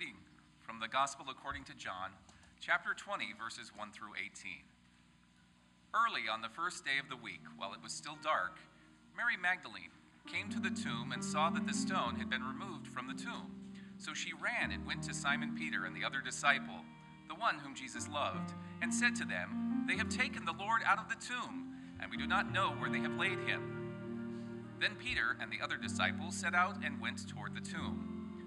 reading from the Gospel according to John, chapter 20, verses 1 through 18. Early on the first day of the week, while it was still dark, Mary Magdalene came to the tomb and saw that the stone had been removed from the tomb. So she ran and went to Simon Peter and the other disciple, the one whom Jesus loved, and said to them, "They have taken the Lord out of the tomb, and we do not know where they have laid him." Then Peter and the other disciple set out and went toward the tomb.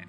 and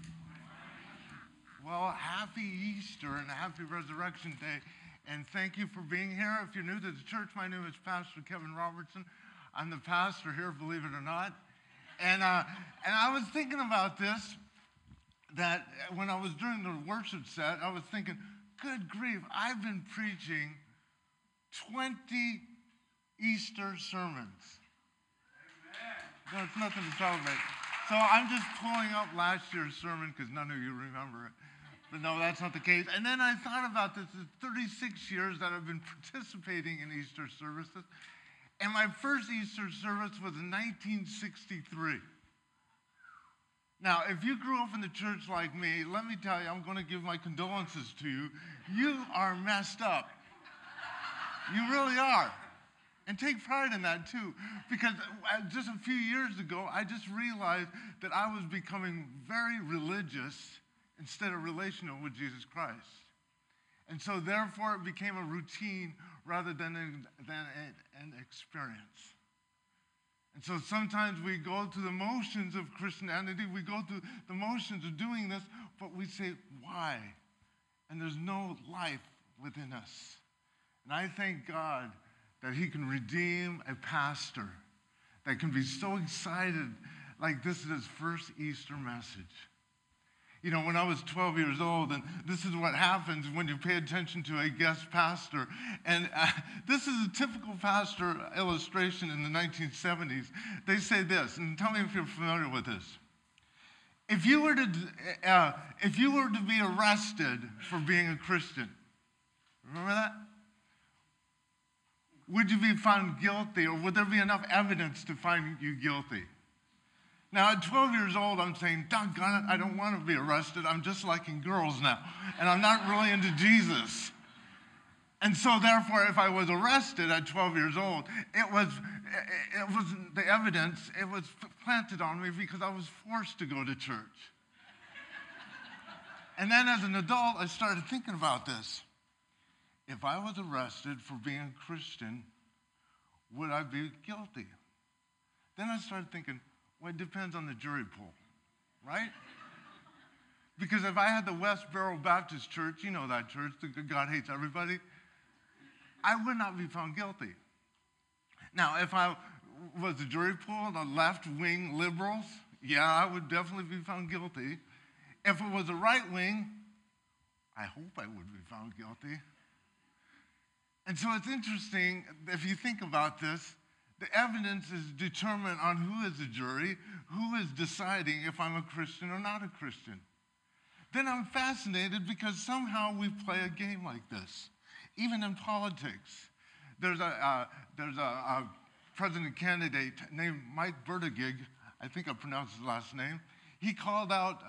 Well, happy Easter and happy Resurrection Day. And thank you for being here. If you're new to the church, my name is Pastor Kevin Robertson. I'm the pastor here, believe it or not. And I was thinking about this, that when I was doing the worship set, I was thinking, good grief, I've been preaching 20 Easter sermons. Amen. That's nothing to celebrate. So I'm just pulling up last year's sermon because none of you remember it. But no, that's not the case. And then I thought about this, it's 36 years that I've been participating in Easter services. And my first Easter service was in 1963. Now, if you grew up in the church like me, let me tell you, I'm going to give my condolences to you. You are messed up. You really are. And take pride in that, too. Because just a few years ago, I just realized that I was becoming very religious instead of relational with Jesus Christ. And so, therefore, it became a routine rather than an experience. And so sometimes we go through the motions of Christianity, we go through the motions of doing this, but we say, why? And there's no life within us. And I thank God that he can redeem a pastor that can be so excited, like this is his first Easter message. You know, when I was 12 years old, and this is what happens when you pay attention to a guest pastor. And this is a typical pastor illustration in the 1970s. They say this, and tell me if you're familiar with this. If you were to be arrested for being a Christian, remember that? Would you be found guilty, or would there be enough evidence to find you guilty? Now, at 12 years old, I'm saying, doggone it, I don't want to be arrested. I'm just liking girls now, and I'm not really into Jesus. And so, therefore, if I was arrested at 12 years old, it was the evidence, it was planted on me because I was forced to go to church. And then as an adult, I started thinking about this. If I was arrested for being a Christian, would I be guilty? Then I started thinking, well, it depends on the jury pool, right? Because if I had the Westboro Baptist Church, you know that church, God hates everybody, I would not be found guilty. Now, if I was a jury pool, the left-wing liberals, yeah, I would definitely be found guilty. If it was a right wing, I hope I would be found guilty. And so it's interesting, if you think about this, the evidence is determined on who is the jury, who is deciding if I'm a Christian or not a Christian. Then I'm fascinated because somehow we play a game like this, even in politics. There's a president candidate named Mike Buttigieg, I think I pronounced his last name. He called out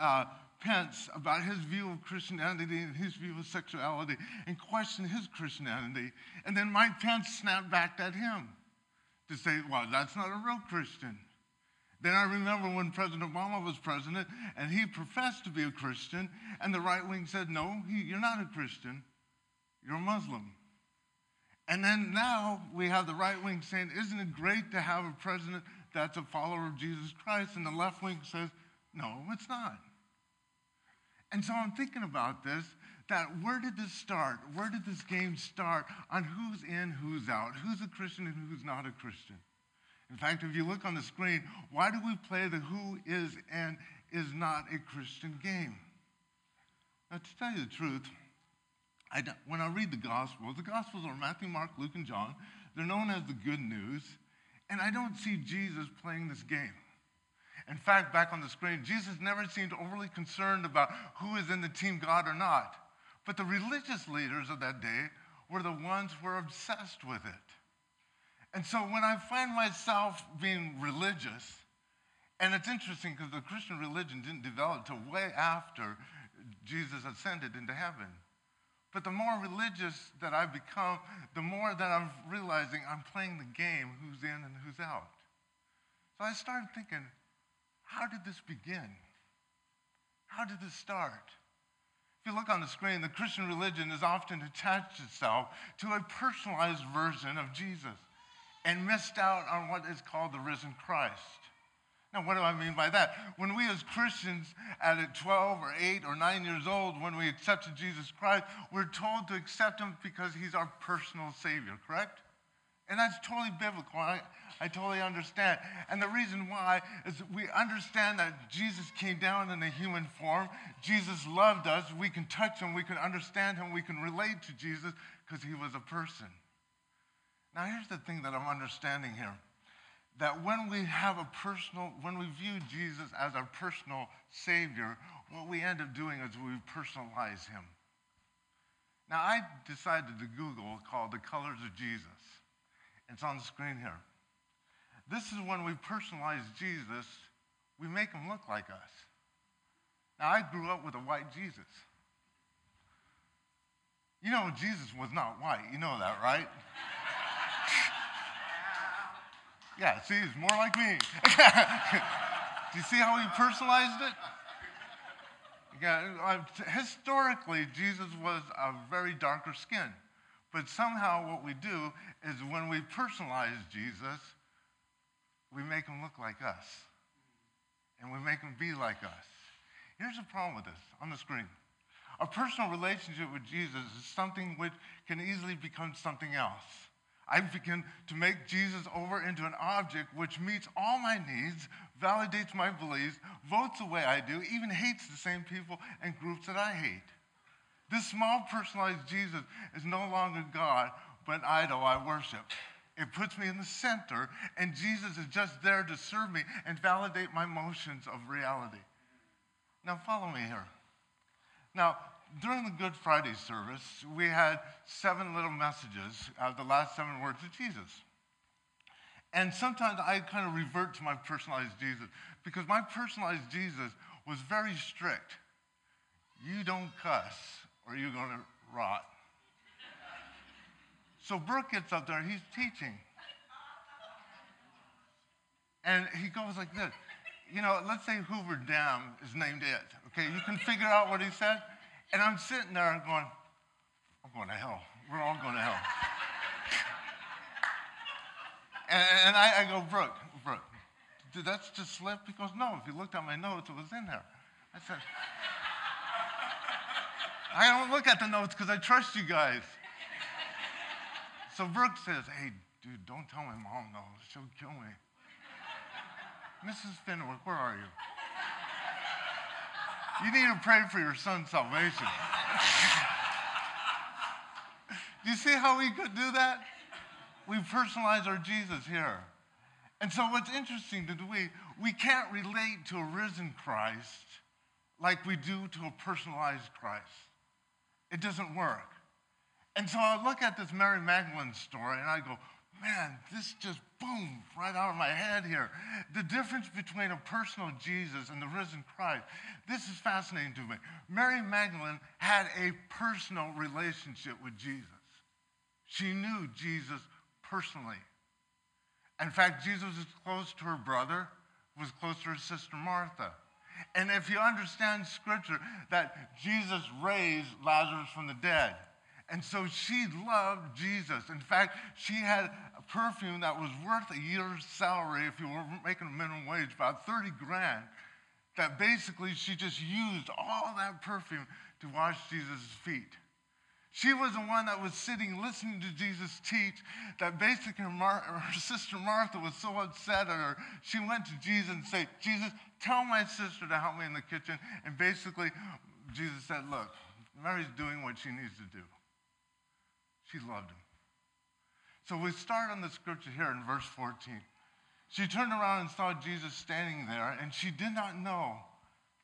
Pence about his view of Christianity and his view of sexuality and questioned his Christianity. And then Mike Pence snapped back at him to say, well, that's not a real Christian. Then I remember when President Obama was president and he professed to be a Christian and the right wing said, no, you're not a Christian, you're a Muslim. And then now we have the right wing saying, isn't it great to have a president that's a follower of Jesus Christ? And the left wing says, no, it's not. And so I'm thinking about this, that where did this start? Where did this game start on who's in, who's out, who's a Christian and who's not a Christian? In fact, if you look on the screen, why do we play the who is and is not a Christian game? Now, to tell you the truth, when I read the Gospels are Matthew, Mark, Luke, and John. They're known as the good news, and I don't see Jesus playing this game. In fact, back on the screen, Jesus never seemed overly concerned about who is in the team God or not. But the religious leaders of that day were the ones who were obsessed with it. And so when I find myself being religious, and it's interesting because the Christian religion didn't develop until way after Jesus ascended into heaven. But the more religious that I become, the more that I'm realizing I'm playing the game, who's in and who's out. So I started thinking, how did this begin? How did this start? If you look on the screen, the Christian religion has often attached itself to a personalized version of Jesus and missed out on what is called the risen Christ. Now, what do I mean by that? When we as Christians at 12 or 8 or 9 years old, when we accepted Jesus Christ, we're told to accept him because he's our personal Savior, correct? And that's totally biblical. I totally understand. And the reason why is we understand that Jesus came down in a human form. Jesus loved us. We can touch him. We can understand him. We can relate to Jesus because he was a person. Now, here's the thing that I'm understanding here, that when we view Jesus as our personal Savior, what we end up doing is we personalize him. Now, I decided to Google called The Colors of Jesus. It's on the screen here. This is when we personalize Jesus, we make him look like us. Now, I grew up with a white Jesus. You know, Jesus was not white. You know that, right? Yeah, see, he's more like me. Do you see how he personalized it? Yeah, historically, Jesus was a very darker skin. But somehow what we do is when we personalize Jesus, we make him look like us. And we make him be like us. Here's the problem with this on the screen. A personal relationship with Jesus is something which can easily become something else. I begin to make Jesus over into an object which meets all my needs, validates my beliefs, votes the way I do, even hates the same people and groups that I hate. This small personalized Jesus is no longer God, but an idol I worship. It puts me in the center, and Jesus is just there to serve me and validate my emotions of reality. Now, follow me here. Now, during the Good Friday service, we had 7 little messages of the last 7 words of Jesus. And sometimes I kind of revert to my personalized Jesus, because my personalized Jesus was very strict. You don't cuss, or you're going to rot. So Brooke gets up there, he's teaching. And he goes like this. You know, let's say Hoover Dam is named it. Okay, you can figure out what he said. And I'm sitting there going, I'm going to hell. We're all going to hell. And I go, Brooke, did that just slip? He goes, no, if you looked at my notes, it was in there. I said, I don't look at the notes because I trust you guys. So Brooke says, hey, dude, don't tell my mom though. She'll kill me. Mrs. Fenwick, where are you? You need to pray for your son's salvation. Do you see how we could do that? We personalize our Jesus here. And so what's interesting to do, we can't relate to a risen Christ like we do to a personalized Christ. It doesn't work. And so I look at this Mary Magdalene story and I go, man, this just boom, right out of my head here. The difference between a personal Jesus and the risen Christ, this is fascinating to me. Mary Magdalene had a personal relationship with Jesus. She knew Jesus personally. In fact, Jesus was close to her brother, was close to her sister Martha. And if you understand Scripture, that Jesus raised Lazarus from the dead. And so she loved Jesus. In fact, she had a perfume that was worth a year's salary, if you were making a minimum wage, about 30 grand, that basically she just used all that perfume to wash Jesus' feet. She was the one that was sitting listening to Jesus teach, that basically her sister Martha was so upset at her, she went to Jesus and said, Jesus, tell my sister to help me in the kitchen. And basically, Jesus said, look, Mary's doing what she needs to do. She loved him. So we start on the scripture here in verse 14. She turned around and saw Jesus standing there, and she did not know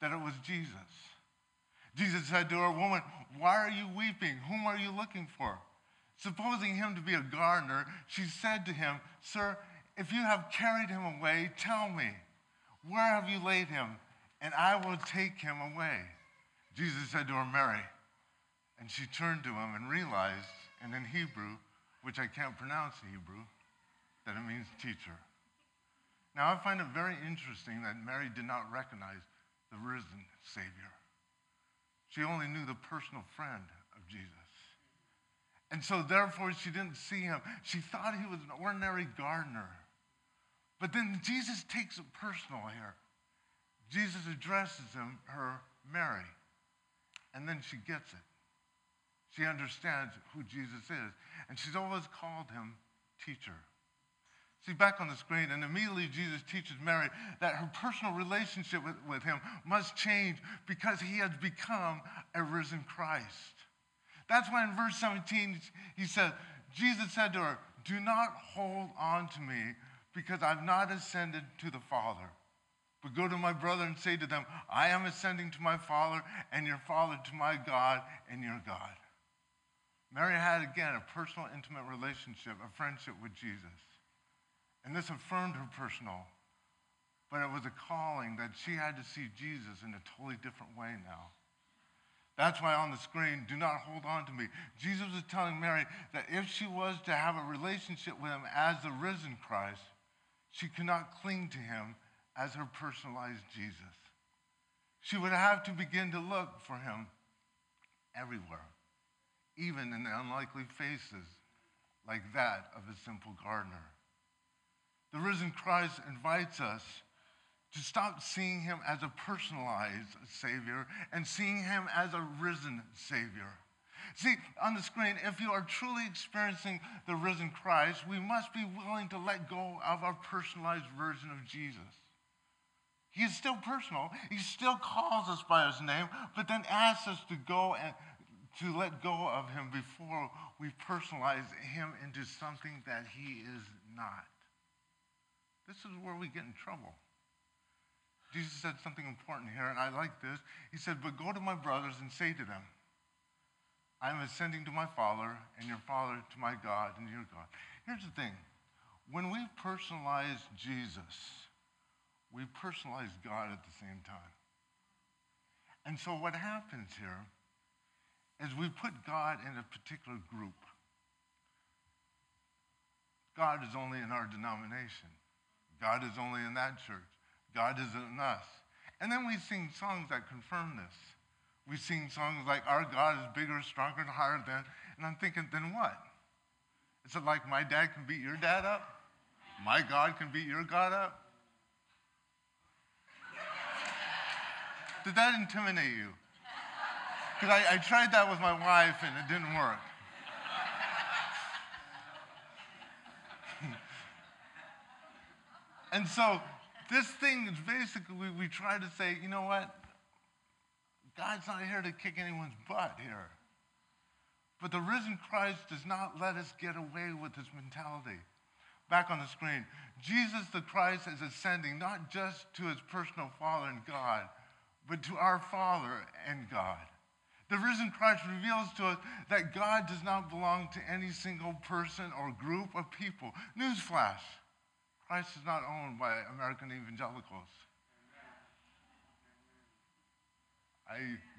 that it was Jesus. Jesus said to her, woman, why are you weeping? Whom are you looking for? Supposing him to be a gardener, she said to him, sir, if you have carried him away, tell me, where have you laid him? And I will take him away. Jesus said to her, Mary. And she turned to him and realized, and in Hebrew, which I can't pronounce in Hebrew, that it means teacher. Now, I find it very interesting that Mary did not recognize the risen Savior. She only knew the personal friend of Jesus. And so, therefore, she didn't see him. She thought he was an ordinary gardener. But then Jesus takes it personal here. Jesus addresses her, Mary. And then she gets it. She understands who Jesus is, and she's always called him teacher. See, back on the screen, and immediately Jesus teaches Mary that her personal relationship with him must change because he has become a risen Christ. That's why in verse 17, he says, Jesus said to her, do not hold on to me because I've not ascended to the Father. But go to my brother and say to them, I am ascending to my Father and your Father, to my God and your God. Mary had, again, a personal, intimate relationship, a friendship with Jesus. And this affirmed her personal, but it was a calling that she had to see Jesus in a totally different way now. That's why on the screen, do not hold on to me. Jesus was telling Mary that if she was to have a relationship with him as the risen Christ, she could not cling to him as her personalized Jesus. She would have to begin to look for him everywhere, even in the unlikely faces like that of a simple gardener. The risen Christ invites us to stop seeing him as a personalized Savior and seeing him as a risen Savior. See, on the screen, if you are truly experiencing the risen Christ, we must be willing to let go of our personalized version of Jesus. He is still personal. He still calls us by his name, but then asks us to go and to let go of him before we personalize him into something that he is not. This is where we get in trouble. Jesus said something important here, and I like this. He said, but go to my brothers and say to them, I am ascending to my Father and your Father, to my God and your God. Here's the thing. When we personalize Jesus, we personalize God at the same time. And so what happens here is we put God in a particular group. God is only in our denomination. God is only in that church. God is in us. And then we sing songs that confirm this. We sing songs like, our God is bigger, stronger, and higher than, and I'm thinking, then what? Is it like my dad can beat your dad up? My God can beat your God up? Did that intimidate you? Because I tried that with my wife, and it didn't work. And so this thing is basically, we try to say, you know what? God's not here to kick anyone's butt here. But the risen Christ does not let us get away with this mentality. Back on the screen, Jesus the Christ is ascending not just to his personal Father and God, but to our Father and God. The risen Christ reveals to us that God does not belong to any single person or group of people. Newsflash, Christ is not owned by American evangelicals.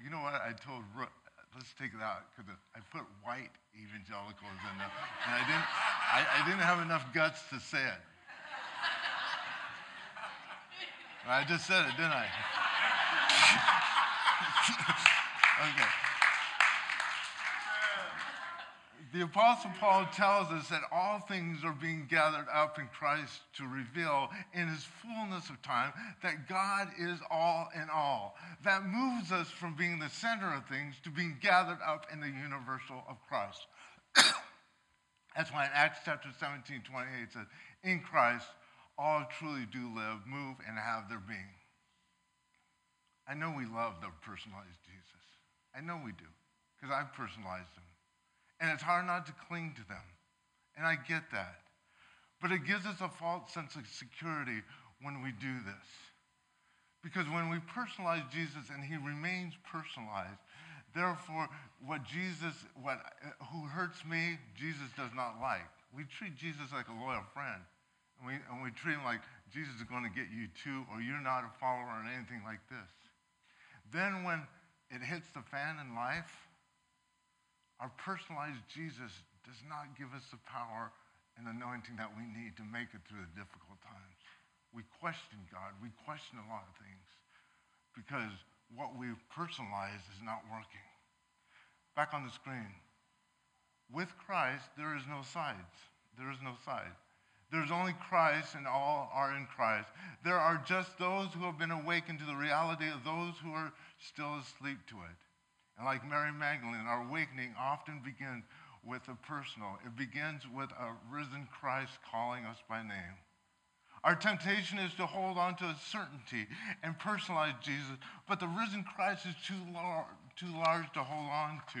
You know what? I told Brooke, let's take it out, because I put white evangelicals in there, and I didn't have enough guts to say it. I just said it, didn't I? Okay. The Apostle Paul tells us that all things are being gathered up in Christ to reveal in his fullness of time that God is all in all. That moves us from being the center of things to being gathered up in the universal of Christ. That's why in Acts chapter 17:28 it says, in Christ all truly do live, move, and have their being. I know we love the personalized Jesus. I know we do, because I've personalized him. And it's hard not to cling to them. And I get that. But it gives us a false sense of security when we do this. Because when we personalize Jesus and he remains personalized, therefore who hurts me, Jesus does not like. We treat Jesus like a loyal friend. And we treat him like Jesus is going to get you too, or you're not a follower or anything like this. Then when it hits the fan in life, our personalized Jesus does not give us the power and anointing that we need to make it through the difficult times. We question God. We question a lot of things because what we've personalized is not working. Back on the screen. With Christ, there is no sides. There is no side. There's only Christ, and all are in Christ. There are just those who have been awakened to the reality of those who are still asleep to it. And like Mary Magdalene, our awakening often begins with a personal. It begins with a risen Christ calling us by name. Our temptation is to hold on to a certainty and personalize Jesus, but the risen Christ is too large to hold on to.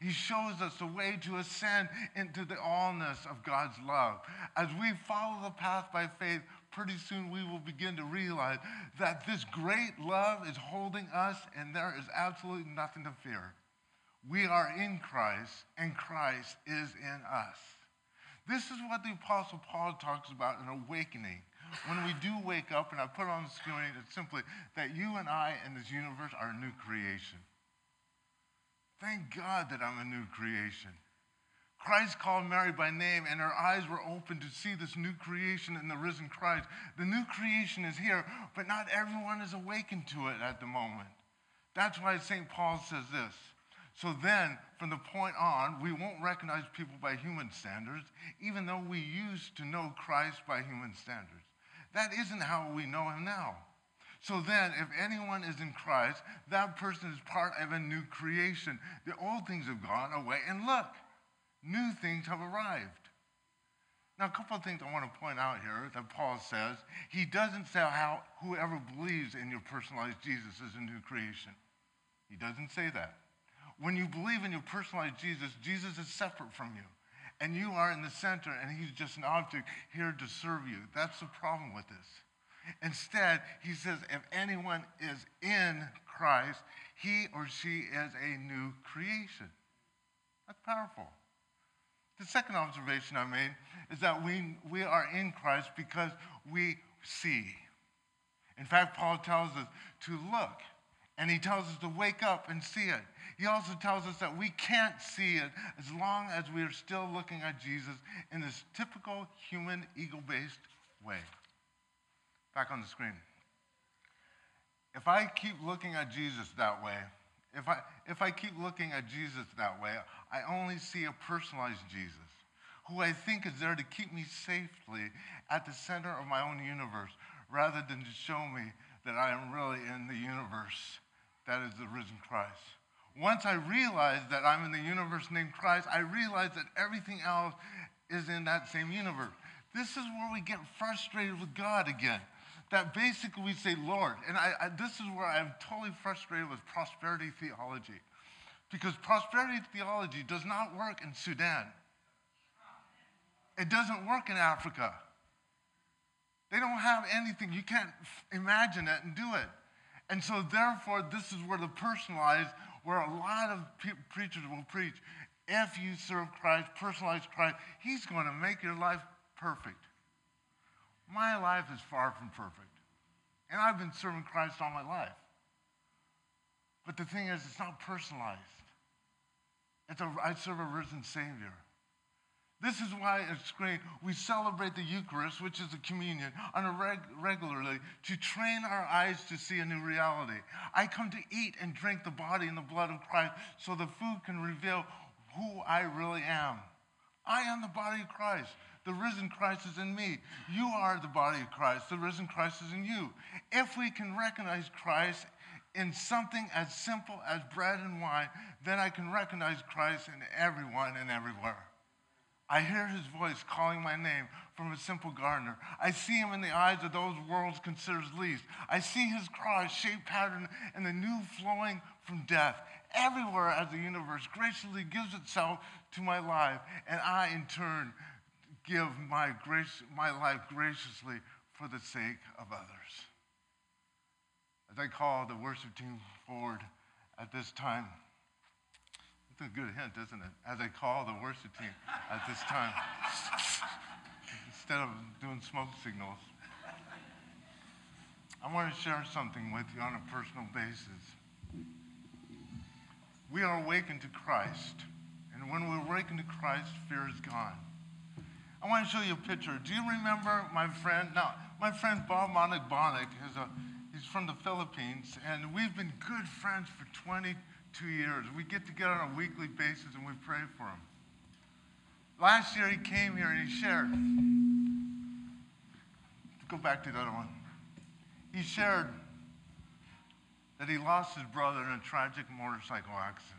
He shows us the way to ascend into the allness of God's love. As we follow the path by faith, pretty soon we will begin to realize that this great love is holding us and there is absolutely nothing to fear. We are in Christ and Christ is in us. This is what the Apostle Paul talks about in awakening. When we do wake up, and I put it on the screen, it's simply that you and I and this universe are a new creation. Thank God that I'm a new creation. Christ called Mary by name, and her eyes were opened to see this new creation in the risen Christ. The new creation is here, but not everyone is awakened to it at the moment. That's why St. Paul says this. So then, from the point on, we won't recognize people by human standards, even though we used to know Christ by human standards. That isn't how we know him now. So then, if anyone is in Christ, that person is part of a new creation. The old things have gone away, and look, new things have arrived. Now, a couple of things I want to point out here that Paul says. He doesn't say how whoever believes in your personalized Jesus is a new creation. He doesn't say that. When you believe in your personalized Jesus, Jesus is separate from you, and you are in the center, and he's just an object here to serve you. That's the problem with this. Instead, he says if anyone is in Christ, he or she is a new creation. That's powerful. The second observation I made is that we are in Christ because we see. In fact, Paul tells us to look, and he tells us to wake up and see it. He also tells us that we can't see it as long as we are still looking at Jesus in this typical human ego-based way. Back on the screen. If I keep looking at Jesus that way, if I keep looking at Jesus that way, I only see a personalized Jesus, who I think is there to keep me safely at the center of my own universe, rather than to show me that I am really in the universe that is the risen Christ. Once I realize that I'm in the universe named Christ, I realize that everything else is in that same universe. This is where we get frustrated with God again. That basically we say, Lord, and this is where I'm totally frustrated with prosperity theology. Because prosperity theology does not work in Sudan. It doesn't work in Africa. They don't have anything. You can't imagine it and do it. And so therefore, this is where the personalized, where a lot of preachers will preach. If you serve Christ, personalize Christ, he's going to make your life perfect. My life is far from perfect. And I've been serving Christ all my life. But the thing is, it's not personalized. I serve a risen Savior. This is why it's great. We celebrate the Eucharist, which is the communion, on a regularly to train our eyes to see a new reality. I come to eat and drink the body and the blood of Christ so the food can reveal who I really am. I am the body of Christ. The risen Christ is in me. You are the body of Christ. The risen Christ is in you. If we can recognize Christ in something as simple as bread and wine, then I can recognize Christ in everyone and everywhere. I hear his voice calling my name from a simple gardener. I see him in the eyes of those world considers least. I see his cross, shape, pattern, and the new flowing from death. Everywhere as the universe graciously gives itself to my life, and I in turn give my life graciously for the sake of others. As I call the worship team forward at this time, a good hint, isn't it? As I call the worship team at this time, instead of doing smoke signals, I want to share something with you on a personal basis. We are awakened to Christ, and when we're awakened to Christ, fear is gone. I want to show you a picture. Do you remember my friend? Now, my friend Bob Monagbonic, he's from the Philippines, and we've been good friends for 22 years. We get together on a weekly basis and we pray for him. Last year he came here and he shared. Go back to the other one. He shared that he lost his brother in a tragic motorcycle accident.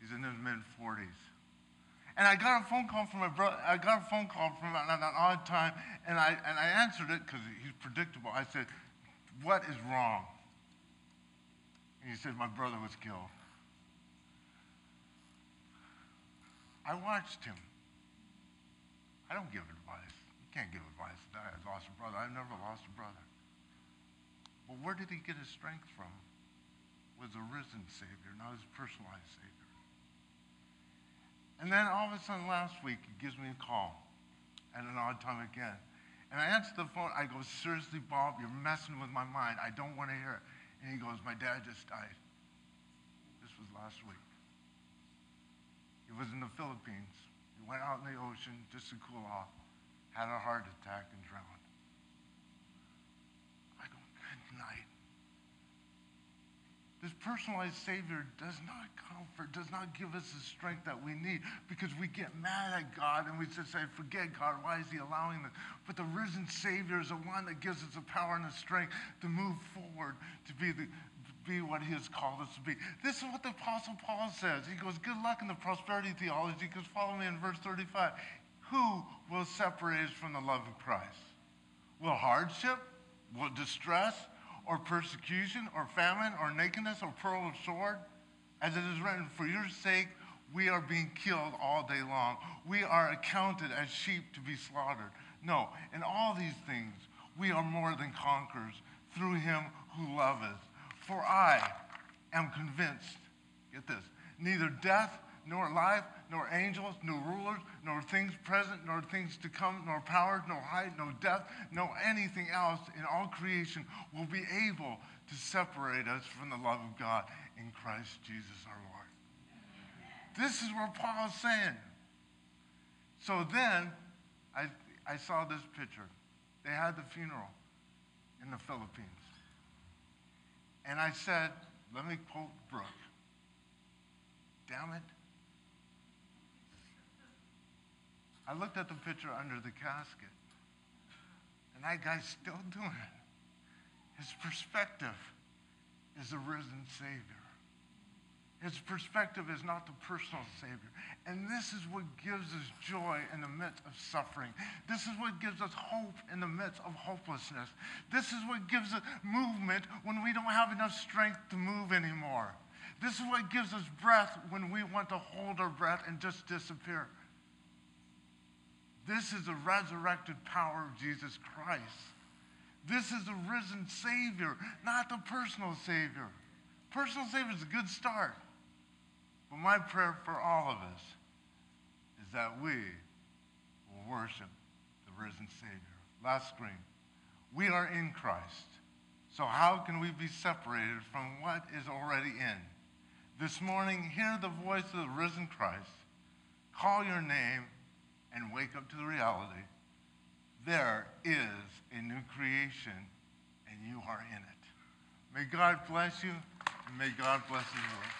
He's in his mid-40s. And I got a phone call from my brother. I got a phone call from him at an odd time, and I answered it because he's predictable. I said, "What is wrong?" And he said, "My brother was killed." I watched him. I don't give advice. You can't give advice. I lost a brother. I've never lost a brother. But where did he get his strength from? Was a risen Savior, not his personalized Savior. And then all of a sudden last week, he gives me a call at an odd time again. And I answer the phone. I go, "Seriously, Bob, you're messing with my mind. I don't want to hear it." And he goes, "My dad just died." This was last week. He was in the Philippines. He went out in the ocean just to cool off, had a heart attack and drowned. I go, "Good night." This personalized Savior does not comfort, does not give us the strength that we need, because we get mad at God and we just say, "Forget God, why is he allowing this?" But the risen Savior is the one that gives us the power and the strength to move forward, to be what he has called us to be. This is what the Apostle Paul says. He goes, "Good luck in the prosperity theology," because follow me in verse 35. Who will separate us from the love of Christ? Will hardship? Will distress? Or persecution, or famine, or nakedness, or peril of sword? As it is written, "For your sake we are being killed all day long. We are accounted as sheep to be slaughtered." No, in all these things we are more than conquerors through him who loveth. For I am convinced, get this, neither death, nor life, nor angels, nor rulers, nor things present, nor things to come, nor powers, nor height, nor depth, nor anything else in all creation will be able to separate us from the love of God in Christ Jesus our Lord. This is what Paul is saying. So then I saw this picture. They had the funeral in the Philippines. And I said, let me quote Brooke. Damn it. I looked at the picture under the casket, and that guy's still doing it. His perspective is the risen Savior. His perspective is not the personal Savior. And this is what gives us joy in the midst of suffering. This is what gives us hope in the midst of hopelessness. This is what gives us movement when we don't have enough strength to move anymore. This is what gives us breath when we want to hold our breath and just disappear. This is the resurrected power of Jesus Christ. This is the risen Savior, not the personal Savior. Personal Savior is a good start. But my prayer for all of us is that we will worship the risen Savior. Last screen. We are in Christ. So how can we be separated from what is already in? This morning, hear the voice of the risen Christ. Call your name and wake up to the reality. There is a new creation, and you are in it. May God bless you, and may God bless you.